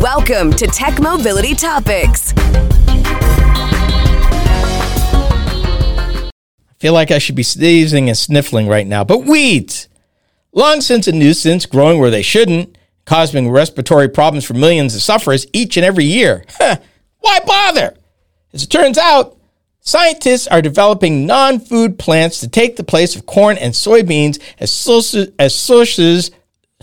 Welcome to Tech Mobility Topics. I feel like I should be sneezing and sniffling right now, but weeds, long since a nuisance, growing where they shouldn't, causing respiratory problems for millions of sufferers each and every year. Why bother? As it turns out, scientists are developing non-food plants to take the place of corn and soybeans as sources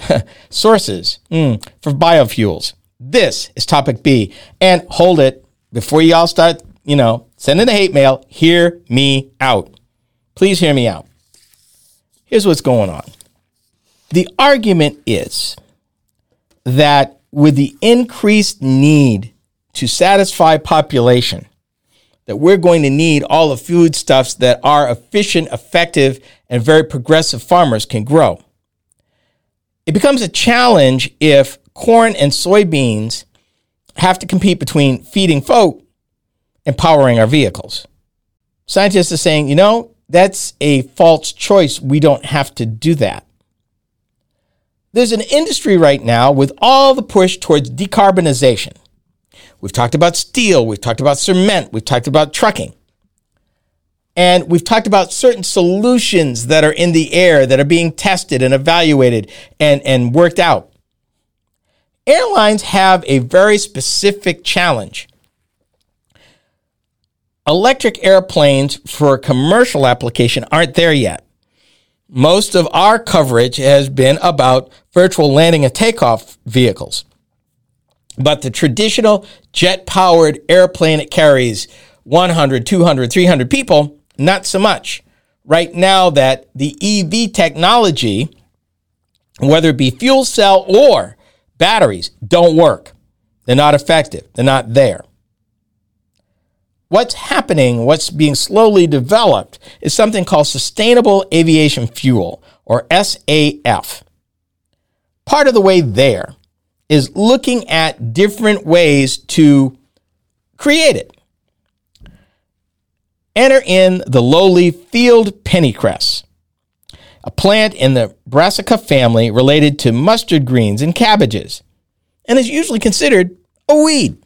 for biofuels. This is topic B. And hold it, before you all start, sending the hate mail, hear me out. Please hear me out. Here's what's going on. The argument is that with the increased need to satisfy population, that we're going to need all the foodstuffs that our efficient, effective, and very progressive farmers can grow. It becomes a challenge if corn and soybeans have to compete between feeding folk and powering our vehicles. Scientists are saying, that's a false choice. We don't have to do that. There's an industry right now with all the push towards decarbonization. We've talked about steel, we've talked about cement, we've talked about trucking. And we've talked about certain solutions that are in the air that are being tested and evaluated and worked out. Airlines have a very specific challenge. Electric airplanes for commercial application aren't there yet. Most of our coverage has been about virtual landing and takeoff vehicles. But the traditional jet-powered airplane that carries 100, 200, 300 people, not so much. Right now that the EV technology, whether it be fuel cell or batteries, don't work. They're not effective. They're not there. What's happening, what's being slowly developed, is something called Sustainable Aviation Fuel, or SAF. Part of the way there is looking at different ways to create it. Enter in the lowly Field Pennycress, a plant in the Brassica family related to mustard greens and cabbages, and is usually considered a weed.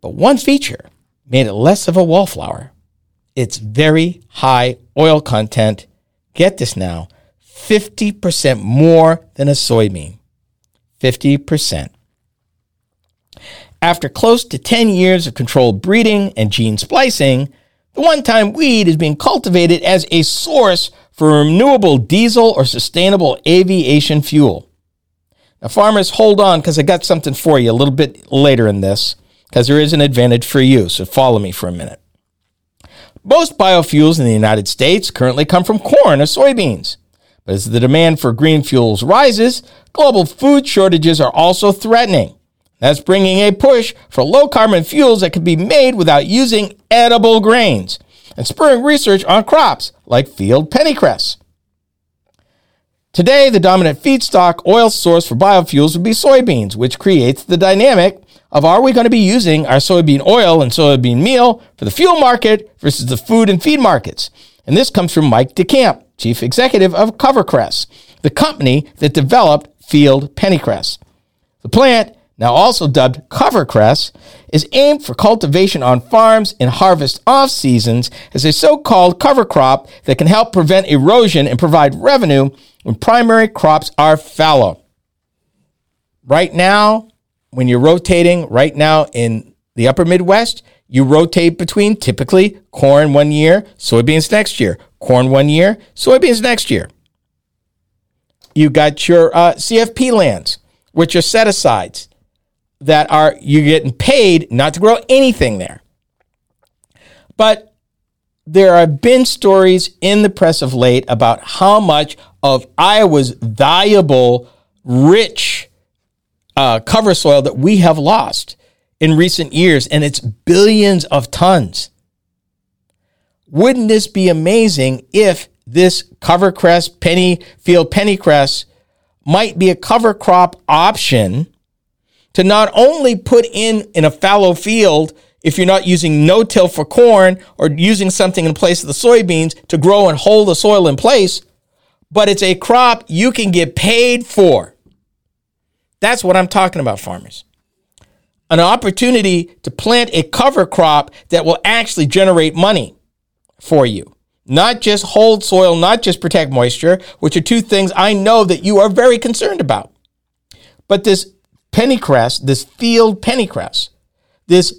But one feature made it less of a wallflower. Its very high oil content, get this now, 50% more than a soybean. 50%. After close to 10 years of controlled breeding and gene splicing, the one-time weed is being cultivated as a source for renewable diesel or sustainable aviation fuel. Now, farmers, hold on, because I got something for you a little bit later in this, because there is an advantage for you, so follow me for a minute. Most biofuels in the United States currently come from corn or soybeans. But as the demand for green fuels rises, global food shortages are also threatening. That's bringing a push for low-carbon fuels that can be made without using edible grains and spurring research on crops like field pennycress. Today, the dominant feedstock oil source for biofuels would be soybeans, which creates the dynamic of, are we going to be using our soybean oil and soybean meal for the fuel market versus the food and feed markets? And this comes from Mike DeCamp, Chief Executive of Covercress, the company that developed Field Pennycress. The plant, now also dubbed Covercress, is aimed for cultivation on farms in harvest off-seasons as a so-called cover crop that can help prevent erosion and provide revenue when primary crops are fallow. Right now, when you're rotating, right now in the upper Midwest, you rotate between typically corn one year, soybeans next year. Corn one year, soybeans next year. You got your CFP lands, which are set asides that are, you're getting paid not to grow anything there. But there have been stories in the press of late about how much of Iowa's valuable, rich cover soil that we have lost in recent years, and it's billions of tons. Wouldn't this be amazing if this covercress, field pennycress might be a cover crop option to not only put in a fallow field if you're not using no-till for corn or using something in place of the soybeans to grow and hold the soil in place, but it's a crop you can get paid for. That's what I'm talking about, farmers. An opportunity to plant a cover crop that will actually generate money for you. Not just hold soil, not just protect moisture, which are two things I know that you are very concerned about. But this pennycress, this field pennycress, this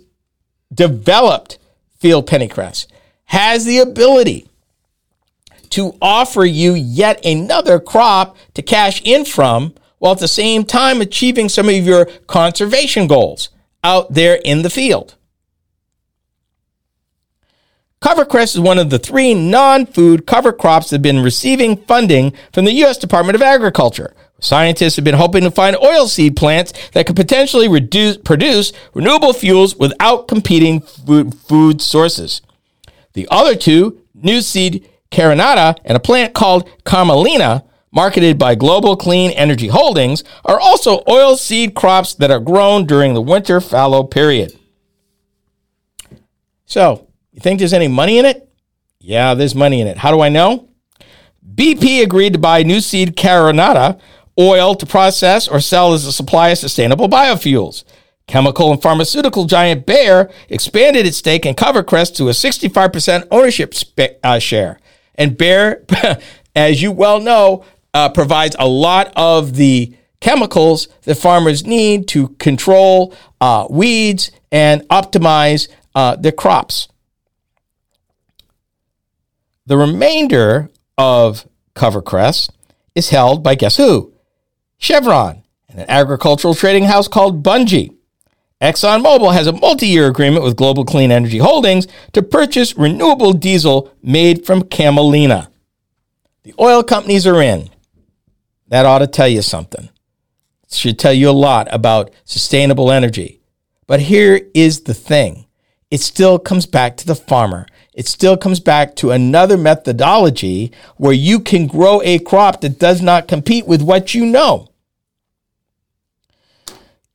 developed field pennycress has the ability to offer you yet another crop to cash in from, while at the same time achieving some of your conservation goals out there in the field. Covercress is one of the three non-food cover crops that have been receiving funding from the U.S. Department of Agriculture. Scientists have been hoping to find oilseed plants that could potentially produce renewable fuels without competing food sources. The other two, Nuseed Carinata and a plant called Carmelina, marketed by Global Clean Energy Holdings, are also oilseed crops that are grown during the winter fallow period. So, you think there's any money in it? Yeah, there's money in it. How do I know? BP agreed to buy Nuseed Carinata oil to process or sell as a supply of sustainable biofuels. Chemical and pharmaceutical giant Bayer expanded its stake in Covercress to a 65% ownership share. And Bayer, as you well know, provides a lot of the chemicals that farmers need to control weeds and optimize their crops. The remainder of Covercress is held by, guess who? Chevron, and an agricultural trading house called Bunge. ExxonMobil has a multi-year agreement with Global Clean Energy Holdings to purchase renewable diesel made from Carmelina. The oil companies are in. That ought to tell you something. It should tell you a lot about sustainable energy. But here is the thing. It still comes back to the farmer. It still comes back to another methodology where you can grow a crop that does not compete with what you know.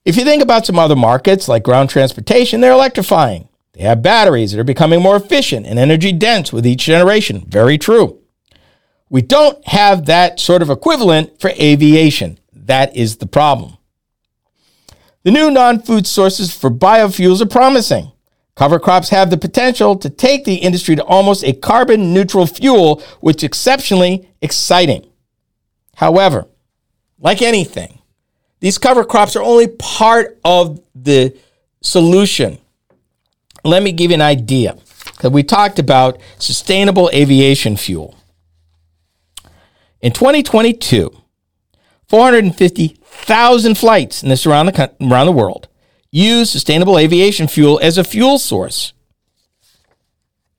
If you think about some other markets like ground transportation, they're electrifying. They have batteries that are becoming more efficient and energy dense with each generation. Very true. We don't have that sort of equivalent for aviation. That is the problem. The new non-food sources for biofuels are promising. Cover crops have the potential to take the industry to almost a carbon neutral fuel, which is exceptionally exciting. However, like anything, these cover crops are only part of the solution. Let me give you an idea, because we talked about sustainable aviation fuel. In 2022, 450,000 flights in this around the world use sustainable aviation fuel as a fuel source.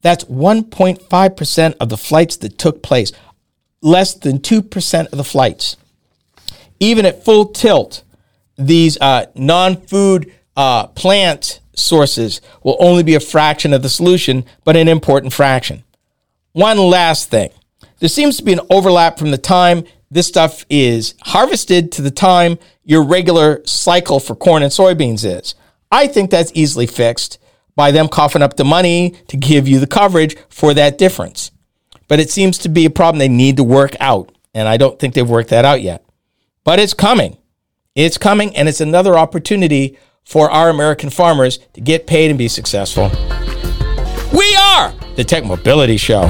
That's 1.5% of the flights that took place, less than 2% of the flights. Even at full tilt, these non-food plant sources will only be a fraction of the solution, but an important fraction. One last thing. There seems to be an overlap from the time this stuff is harvested to the time your regular cycle for corn and soybeans is. I think that's easily fixed by them coughing up the money to give you the coverage for that difference. But it seems to be a problem they need to work out, and I don't think they've worked that out yet. But it's coming. It's coming, and it's another opportunity for our American farmers to get paid and be successful. We are the Tech Mobility Show.